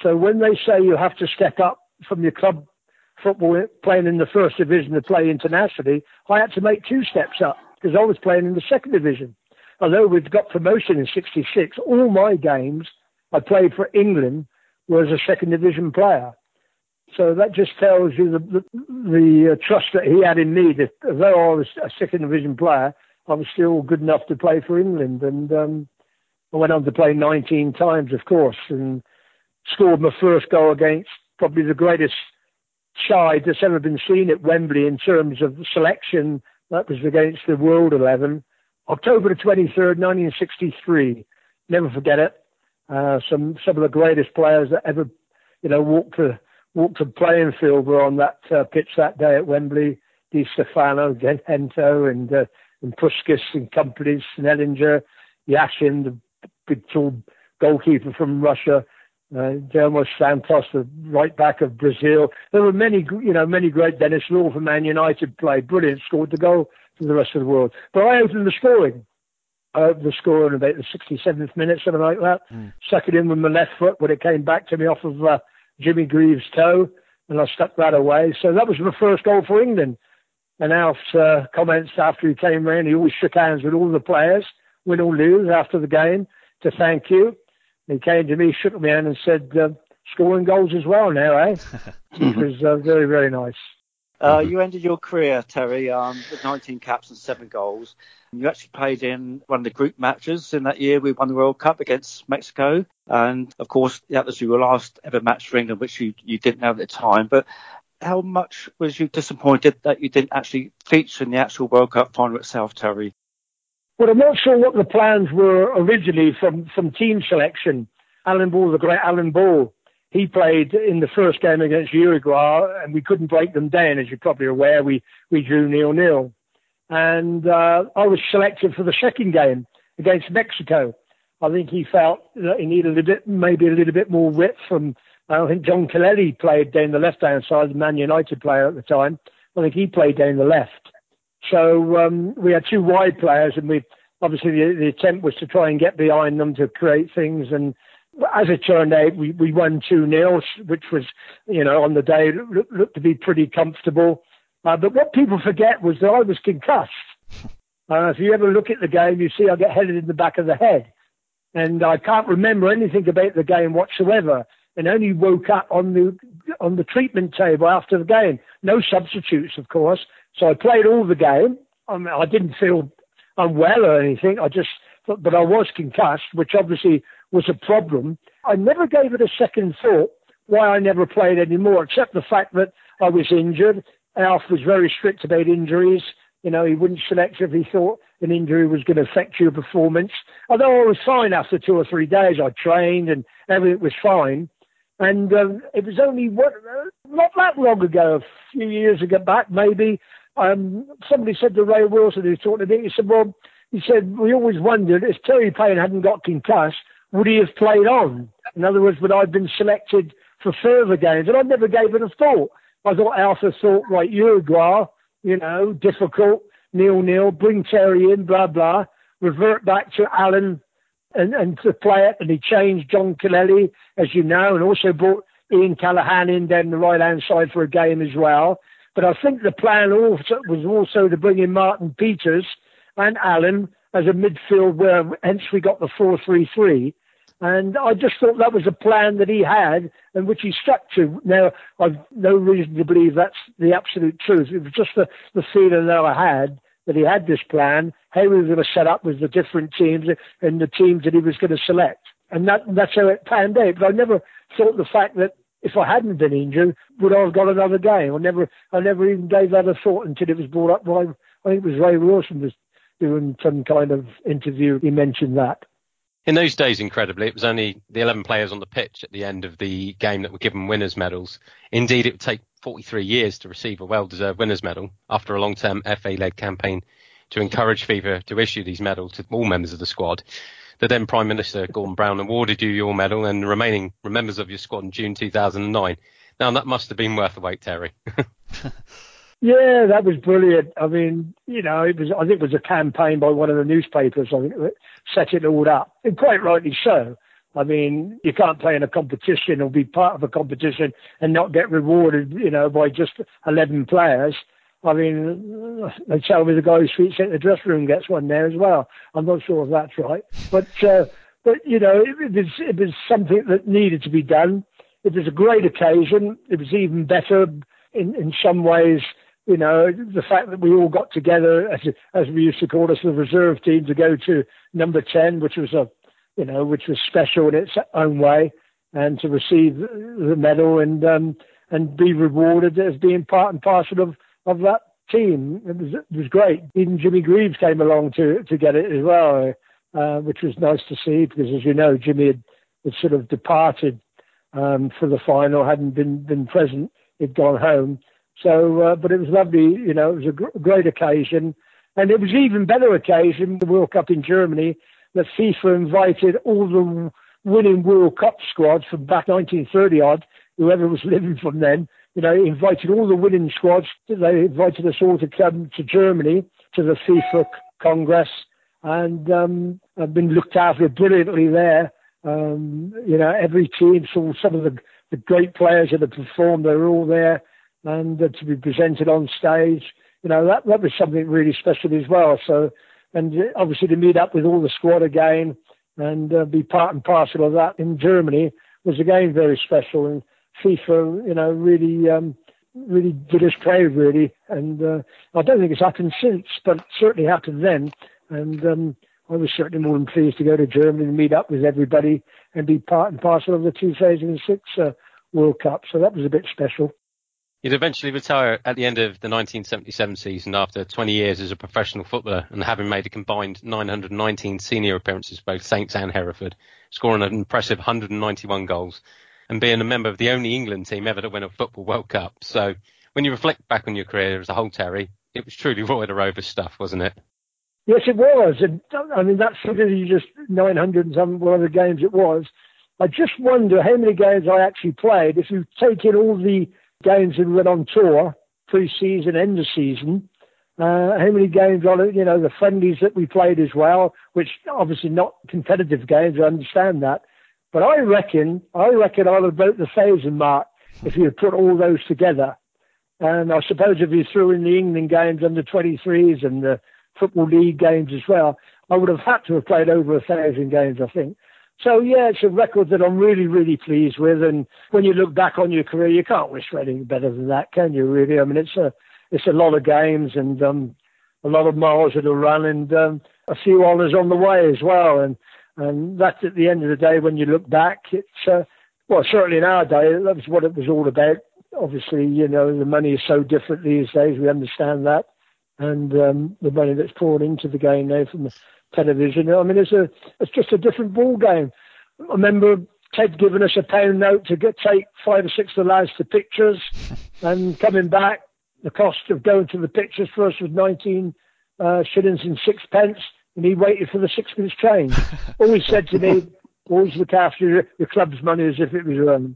So when they say you have to step up from your club football playing in the first division to play internationally, I had to make 2 steps up because I was playing in the second division. Although we'd got promotion in 66, all my games I played for England were as a second division player. So that just tells you the trust that he had in me, that although I was a second division player, I was still good enough to play for England. And I went on to play 19 times, of course, and scored my first goal against probably the greatest side that's ever been seen at Wembley in terms of selection. That was against the World 11, October 23rd, 1963. Never forget it. Some of the greatest players that ever, walked the playing field were on that pitch that day at Wembley. Di Stefano, Gento, and Puskas and companies, Snellinger, Yashin, the big tall goalkeeper from Russia, Delmo Santos, the right back of Brazil. There were many great. Dennis Law for Man United played brilliant, scored the goal for the rest of the world. But I opened the scoring. I opened the score in about the 67th minute, something like that. Suck it in with my left foot when it came back to me off of Jimmy Greaves' toe, and I stuck that away. So that was my first goal for England. And Alf's comments after he came round, he always shook hands with all the players, win or lose, after the game, to thank you. He came to me, shook my hand and said, scoring goals as well now, eh? It was very, very nice. You ended your career, Terry, with 19 caps and 7 goals. You actually played in one of the group matches in that year. We won the World Cup against Mexico. And, of course, that was your last ever match for England, which you didn't know at the time. But how much was you disappointed that you didn't actually feature in the actual World Cup final itself, Terry? Well, I'm not sure what the plans were originally from team selection. Alan Ball, the great Alan Ball, he played in the first game against Uruguay, and we couldn't break them down. As you're probably aware, we drew 0-0. And I was selected for the second game against Mexico. I think he felt that he needed a little bit more width from, I think John Killelly played down the left-hand side, the Man United player at the time. I think he played down the left. So we had 2 wide players, and we obviously the attempt was to try and get behind them to create things. And as it turned out, we won 2-0, which was, on the day looked to be pretty comfortable. But what people forget was that I was concussed. If you ever look at the game, you see I get headed in the back of the head. And I can't remember anything about the game whatsoever, and only woke up on the treatment table after the game. No substitutes, of course. So I played all the game. I didn't feel unwell or anything. But I was concussed, which obviously was a problem. I never gave it a second thought why I never played anymore, except the fact that I was injured. Alf was very strict about injuries. He wouldn't select if he thought an injury was going to affect your performance. Although I was fine after 2 or 3 days. I trained and everything was fine. And it was only not that long ago, a few years ago back, maybe, somebody said to Ray Wilson, who was talking to me, he said, we always wondered, if Terry Payne hadn't got concussed, would he have played on? In other words, would I have been selected for further games? And I never gave it a thought. I thought Alpha thought, right, Uruguay, difficult, 0-0, bring Terry in, blah, blah, revert back to Alan and to play it, and he changed John Killelly, as you know, and also brought Ian Callaghan in down the right-hand side for a game as well. But I think the plan was also to bring in Martin Peters and Alan as a midfield, where hence we got the 4-3-3. And I just thought that was a plan that he had and which he stuck to. Now, I've no reason to believe that's the absolute truth. It was just the feeling that I had, that he had this plan, how he was going to set up with the different teams and the teams that he was going to select. And that's how it panned out. But I never thought the fact that if I hadn't been injured, would I have got another game? I never even gave that a thought until it was brought up by, I think it was Ray Wilson was doing some kind of interview. He mentioned that. In those days, incredibly, it was only the 11 players on the pitch at the end of the game that were given winners' medals. Indeed, it would take 43 years to receive a well-deserved winners' medal after a long-term FA-led campaign to encourage FIFA to issue these medals to all members of the squad. The then Prime Minister, Gordon Brown, awarded you your medal and the remaining members of your squad in June 2009. Now, that must have been worth the wait, Terry. Yeah, that was brilliant. I mean, I think it was a campaign by one of the newspapers, I think, that set it all up. And quite rightly so. I mean, you can't play in a competition or be part of a competition and not get rewarded, by just 11 players. I mean, they tell me the guy who sweeps in the dressing room gets one there as well. I'm not sure if that's right. But it was something that needed to be done. It was a great occasion. It was even better in some ways. The fact that we all got together, as we used to call us, the reserve team, to go to number 10, which was which was special in its own way, and to receive the medal and be rewarded as being part and parcel of that team. It was great. Even Jimmy Greaves came along to get it as well, which was nice to see, because as you know, Jimmy had had sort of departed for the final, hadn't been present, had gone home. So, but it was lovely, you know, it was a great occasion. And it was an even better occasion, the World Cup in Germany, that FIFA invited all the winning World Cup squads from back 1930-odd, whoever was living from then, you know, invited all the winning squads. They invited us all to come to Germany, to the FIFA Congress, and I've been looked after brilliantly there. You know, every team saw some of the great players that had performed. They were all there, and to be presented on stage, you know, that was something really special as well. So, and obviously to meet up with all the squad again and be part and parcel of that in Germany was again very special. And FIFA, you know, really, really did us proud, really. And I don't think it's happened since, but it certainly happened then. And I was certainly more than pleased to go to Germany and meet up with everybody and be part and parcel of the 2006 World Cup. So that was a bit special. You'd eventually retire at the end of the 1977 season after 20 years as a professional footballer and having made a combined 919 senior appearances for both Saints and Hereford, scoring an impressive 191 goals and being a member of the only England team ever to win a Football World Cup. So when you reflect back on your career as a whole, Terry, it was truly Royder Rovers stuff, wasn't it? Yes, it was. And I mean, that figure you just 900 and some whatever games it was. I just wonder how many games I actually played. If you take in all the games that went on tour, pre-season, end of season, how many games on, you know, the friendlies that we played as well, which obviously not competitive games, I understand that. But I reckon I'll about the 1,000 mark if you put all those together. And I suppose if you threw in the England games under 23s and the Football League games as well, I would have had to have played over 1,000 games, I think. So, yeah, it's a record that I'm really, really pleased with. And when you look back on your career, you can't wish for anything better than that, can you, really? I mean, it's a lot of games and a lot of miles that are run and a few honours on the way as well. And that's at the end of the day, when you look back, it's, well, certainly in our day, that was what it was all about. Obviously, you know, the money is so different these days. We understand that. And the money that's poured into the game now from the television. I mean, it's just a different ball game. I remember Ted giving us a pound note to take 5 or 6 of the lads to pictures, and coming back, the cost of going to the pictures for us was 19 shillings and 6 pence, and he waited for the 6 minutes change. Always said to me, always look after your club's money as if it was your own.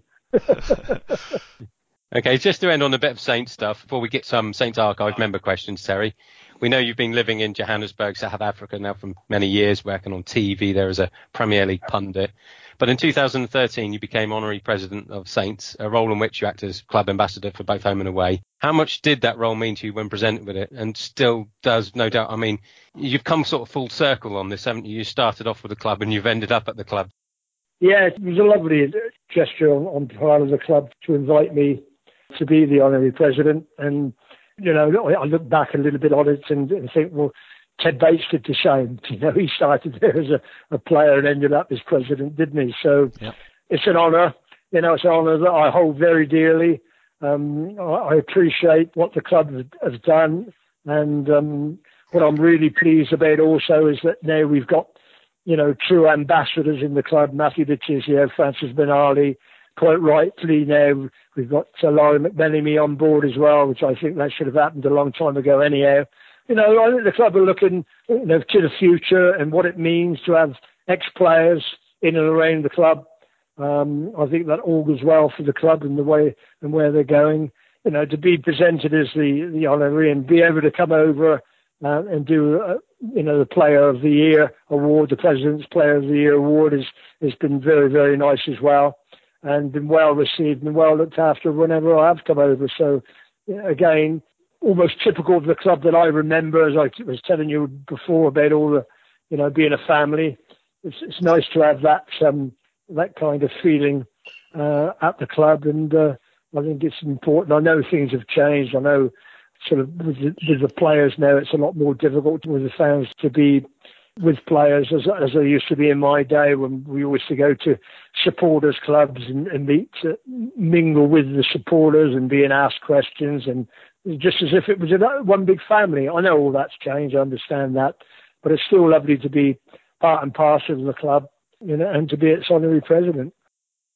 Okay, just to end on a bit of Saints stuff, before we get some Saints Archive member questions, Terry, we know you've been living in Johannesburg, South Africa now for many years, working on TV there as a Premier League pundit. But in 2013, you became honorary president of Saints, a role in which you act as club ambassador for both home and away. How much did that role mean to you when presented with it? And still does, no doubt. I mean, you've come sort of full circle on this, haven't you? You started off with the club and you've ended up at the club. Yeah, it was a lovely gesture on part of the club to invite me to be the honorary president. And, you know, I look back a little bit on it and think, well, Ted Bates did the same. You know, he started there as a player and ended up as president, didn't he? So It's an honour. You know, it's an honour that I hold very dearly. I appreciate what the club has done. And what I'm really pleased about also is that now we've got, you know, true ambassadors in the club, Matthew Letizia, Francis Benali. Quite rightly now, we've got Lawrie McMenemy on board as well, which I think that should have happened a long time ago anyhow. You know, I think the club are looking, you know, to the future and what it means to have ex-players in and around the club. I think that augurs well for the club and the way and where they're going. You know, to be presented as the honorary and be able to come over and do, you know, the Player of the Year award, the President's Player of the Year award has been very, very nice as well. And been well received and well looked after whenever I have come over. So, again, almost typical of the club that I remember, as I was telling you before about all the, you know, being a family. It's nice to have that kind of feeling at the club, and I think it's important. I know things have changed. I know sort of with the players now, it's a lot more difficult with the fans to be with players as they used to be in my day, when we used to go to supporters clubs and meet, mingle with the supporters and being asked questions, and just as if it was one big family. I know all that's changed, I understand that, but it's still lovely to be part and parcel of the club. you know, and to be its honorary president.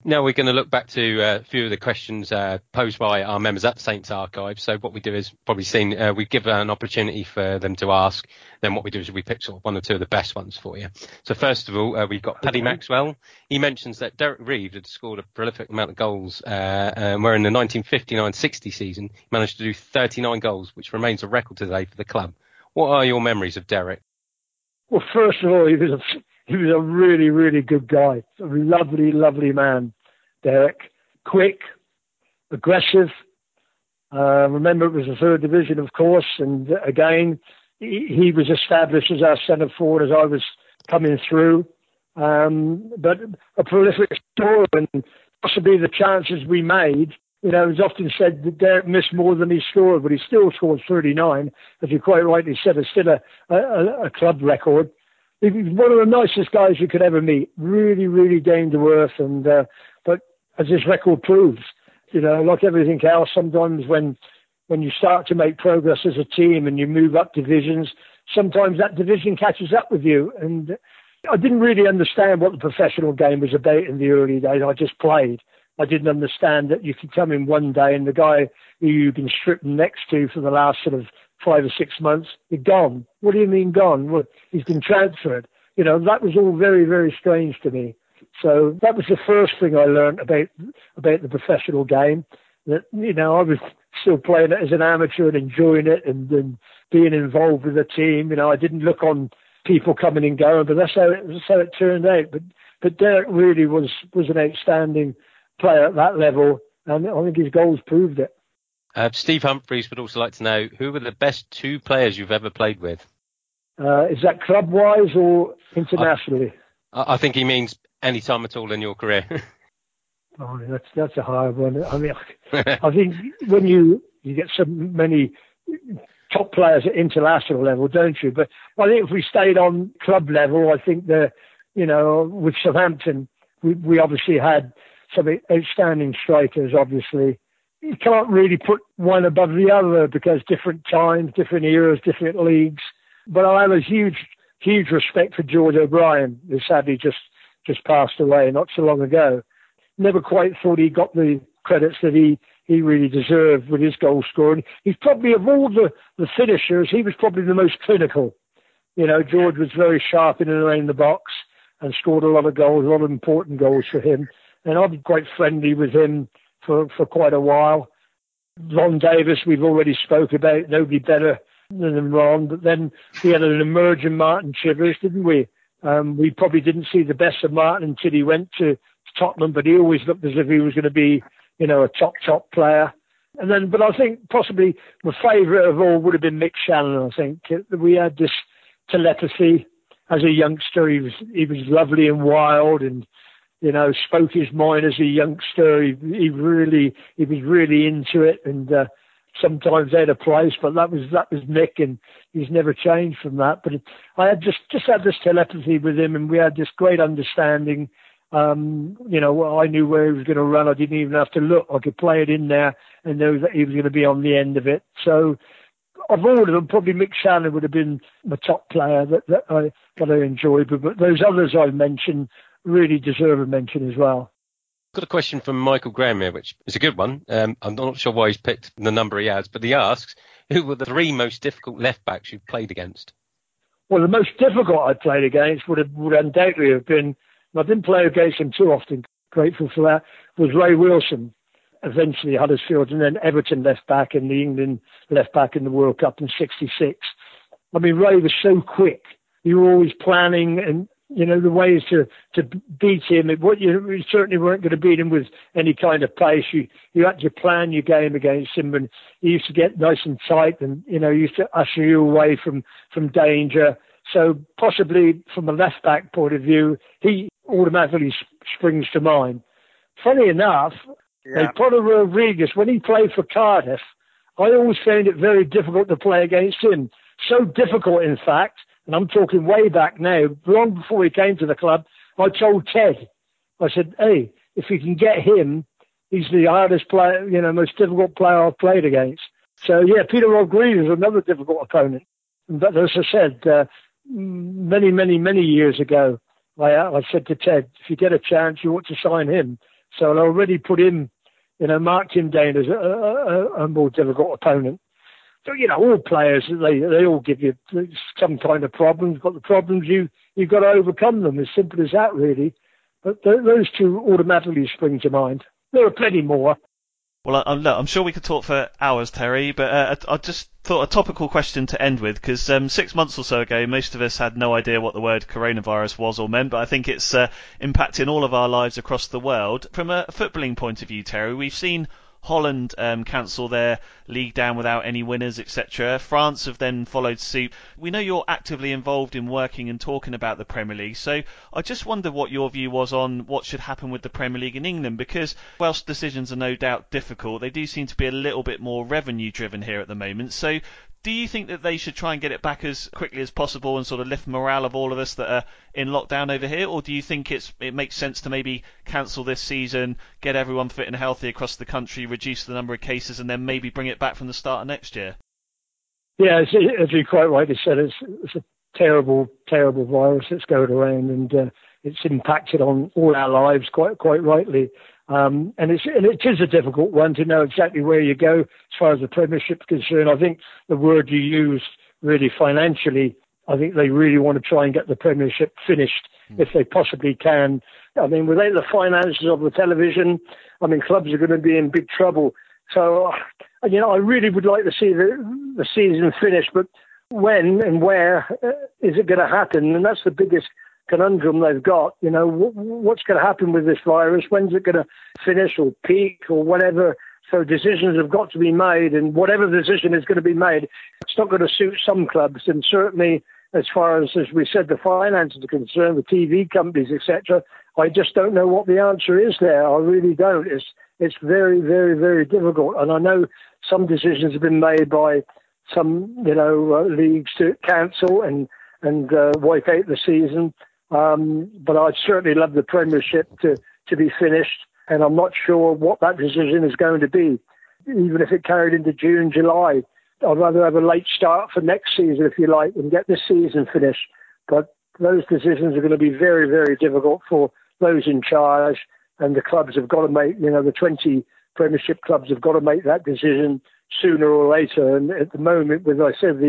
Now we're going to look back to a few of the questions posed by our members at the Saints Archive. So what we do is probably seen, we give an opportunity for them to ask. Then what we do is we pick sort of one or two of the best ones for you. So first of all, we've got Paddy Maxwell. He mentions that Derek Reeve had scored a prolific amount of goals, and where in the 1959-60 season, he managed to do 39 goals, which remains a record today for the club. What are your memories of Derek? Well, first of all, he was a really, really good guy. A lovely, lovely man. Derek, quick, aggressive. Remember, it was the third division, of course, and again, he was established as our centre forward as I was coming through. But a prolific scorer, and possibly the chances we made. You know, it's often said that Derek missed more than he scored, but he still scored 39, as you quite rightly said. It's still a club record. He was one of the nicest guys you could ever meet. Really, really down to earth, and as this record proves, you know, like everything else, sometimes when you start to make progress as a team and you move up divisions, sometimes that division catches up with you. And I didn't really understand what the professional game was about in the early days. I just played. I didn't understand that you could come in one day and the guy who you've been stripping next to for the last sort of 5 or 6 months, you're gone. What do you mean gone? Well, he's been transferred. You know, that was all very, very strange to me. So that was the first thing I learned about the professional game, that, you know, I was still playing it as an amateur and enjoying it and being involved with the team. You know, I didn't look on people coming and going, but that's how it turned out. But Derek really was an outstanding player at that level, and I think his goals proved it. Steve Humphreys would also like to know, who were the best two players you've ever played with? Is that club-wise or internationally? I think he means any time at all in your career. Oh, that's a hard one. I mean, I think when you get so many top players at international level, don't you? But I think if we stayed on club level, I think that, you know, with Southampton, we obviously had some outstanding strikers, obviously. You can't really put one above the other because different times, different eras, different leagues. But I have a huge, huge respect for George O'Brien, who sadly just passed away not so long ago. Never quite thought he got the credits that he really deserved with his goal scoring. He's probably, of all the finishers, he was probably the most clinical. You know, George was very sharp in and around the box and scored a lot of goals, a lot of important goals for him. And I've been quite friendly with him for quite a while. Ron Davies, we've already spoke about, nobody better than Ron. But then we had an emerging Martin Chivers, didn't we? We probably didn't see the best of Martin until he went to Tottenham, but he always looked as if he was going to be, you know, a top player. And then, but I think possibly my favourite of all would have been Mick Channon. I think we had this telepathy as a youngster. He was lovely and wild, and, you know, spoke his mind as a youngster. He was really into it, and sometimes out of place. But that was Mick, and he's never changed from that. But I had just had this telepathy with him, and we had this great understanding. You know, I knew where he was going to run. I didn't even have to look. I could play it in there and know that he was going to be on the end of it. So of all of them, probably Mick Channon would have been the top player that I enjoyed. But those others I mentioned really deserve a mention as well. Got a question from Michael Graham here, which is a good one. I'm not sure why he's picked the number he has, but he asks, who were the three most difficult left-backs you've played against? Well, the most difficult I played against would undoubtedly have been, and I didn't play against him too often, grateful for that, was Ray Wilson, eventually Huddersfield, and then Everton left-back and the England left-back in the World Cup in 1966. I mean, Ray was so quick. You were always planning, and, you know, the ways to beat him. You certainly weren't going to beat him with any kind of pace. You had to plan your game against him, and he used to get nice and tight, and, you know, he used to usher you away from danger. So possibly from a left-back point of view, he automatically springs to mind. Funny enough, yeah. Apollo Rodriguez, when he played for Cardiff, I always found it very difficult to play against him. So difficult, in fact, and I'm talking way back now, long before he came to the club, I told Ted, I said, hey, if you can get him, he's the hardest player, you know, most difficult player I've played against. So, yeah, Peter Rodriguez is another difficult opponent. But as I said, many, many, many years ago, I said to Ted, if you get a chance, you ought to sign him. So I already put him, marked him down as a more difficult opponent. So, all players, they all give you some kind of problems, but the problems you've got to overcome them, as simple as that, really. But those two automatically spring to mind. There are plenty more. Well, I'm sure we could talk for hours, Terry, but I just thought a topical question to end with, because 6 months or so ago, most of us had no idea what the word coronavirus was or meant, but I think it's impacting all of our lives across the world. From a footballing point of view, Terry, we've seen Holland cancel their league down without any winners, etc. France have then followed suit. We know you're actively involved in working and talking about the Premier League, so I just wonder what your view was on what should happen with the Premier League in England, because Welsh decisions are no doubt difficult. They do seem to be a little bit more revenue-driven here at the moment, so do you think that they should try and get it back as quickly as possible and sort of lift morale of all of us that are in lockdown over here? Or do you think it makes sense to maybe cancel this season, get everyone fit and healthy across the country, reduce the number of cases, and then maybe bring it back from the start of next year? Yeah, as you quite rightly said, it's a terrible, terrible virus that's going around, and it's impacted on all our lives quite rightly. And it is a difficult one to know exactly where you go as far as the Premiership is concerned. I think the word you used, really, financially, I think they really want to try and get the Premiership finished if they possibly can. I mean, without the finances of the television, I mean, clubs are going to be in big trouble. So, I really would like to see the season finished, but when and where is it going to happen? And that's the biggest conundrum they've got. What's going to happen with this virus? When's it going to finish or peak or whatever? So decisions have got to be made, and whatever decision is going to be made, it's not going to suit some clubs. And certainly, as far as we said, the finances are concerned, the TV companies, etc., I just don't know what the answer is there. I really don't. It's very, very, very difficult. And I know some decisions have been made by some, leagues to cancel and wipe out the season. But I'd certainly love the Premiership to be finished, and I'm not sure what that decision is going to be. Even if it carried into June, July, I'd rather have a late start for next season, if you like, and get this season finished. But those decisions are going to be very, very difficult for those in charge, and the clubs have got to make, the 20 Premiership clubs have got to make that decision sooner or later. And at the moment, as I said,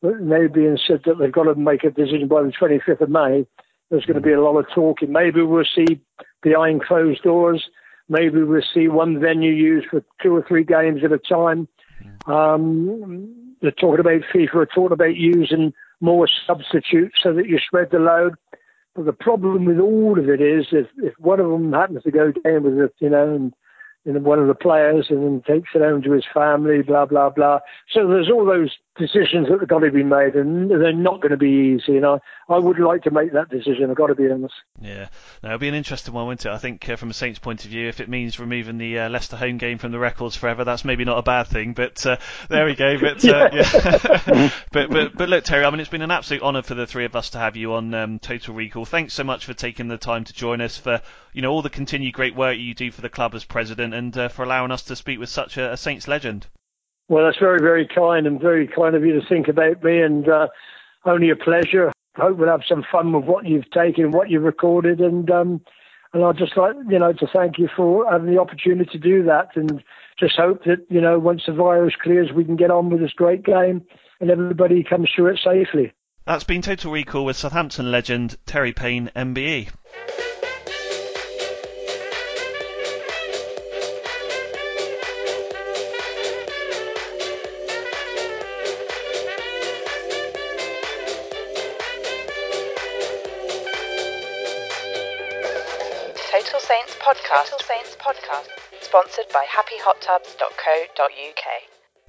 maybe and said that they've got to make a decision by the 25th of May. There's going to be a lot of talking. Maybe we'll see behind closed doors. Maybe we'll see one venue used for 2 or 3 games at a time. They're talking about FIFA, talking about using more substitutes so that you spread the load. But the problem with all of it is if one of them happens to go down with it, and one of the players, and then takes it home to his family, blah, blah, blah. So there's all those decisions that have got to be made, and they're not going to be easy. And I would like to make that decision, I've got to be honest. Yeah, it'll be an interesting one, won't it? I think from a Saints point of view, if it means removing the Leicester home game from the records forever, that's maybe not a bad thing, but there we go. But, yeah. But look, Terry, I mean, it's been an absolute honour for the three of us to have you on Total Recall. Thanks so much for taking the time to join us, for all the continued great work you do for the club as president, and for allowing us to speak with such a Saints legend. Well, that's very, very kind, and very kind of you to think about me, and only a pleasure. I hope we'll have some fun with what you've taken, what you've recorded, and I'd just like, to thank you for having the opportunity to do that, and just hope that, once the virus clears, we can get on with this great game and everybody comes through it safely. That's been Total Recall with Southampton legend Terry Payne, MBE. Total Saints Podcast, sponsored by happyhottubs.co.uk.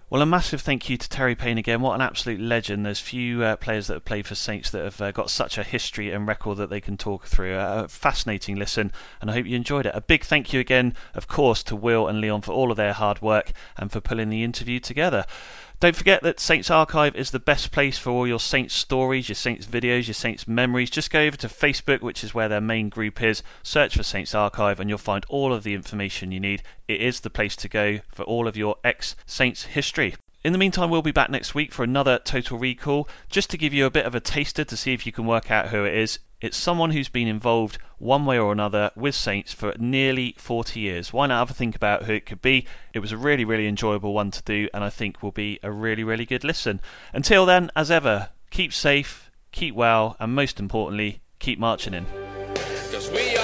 Well, a massive thank you to Terry Payne again. What an absolute legend. There's few players that have played for Saints that have got such a history and record that they can talk through. A fascinating listen, and I hope you enjoyed it. A big thank you again, of course, to Will and Leon for all of their hard work and for pulling the interview together. Don't forget that Saints Archive is the best place for all your Saints stories, your Saints videos, your Saints memories. Just go over to Facebook, which is where their main group is. Search for Saints Archive and you'll find all of the information you need. It is the place to go for all of your ex-Saints history. In the meantime, we'll be back next week for another Total Recall, just to give you a bit of a taster to see if you can work out who it is. It's someone who's been involved one way or another with Saints for nearly 40 years. Why not have a think about who it could be? It was a really, really enjoyable one to do, and I think will be a really, really good listen. Until then, as ever, keep safe, keep well, and most importantly, keep marching in. 'Cause we are...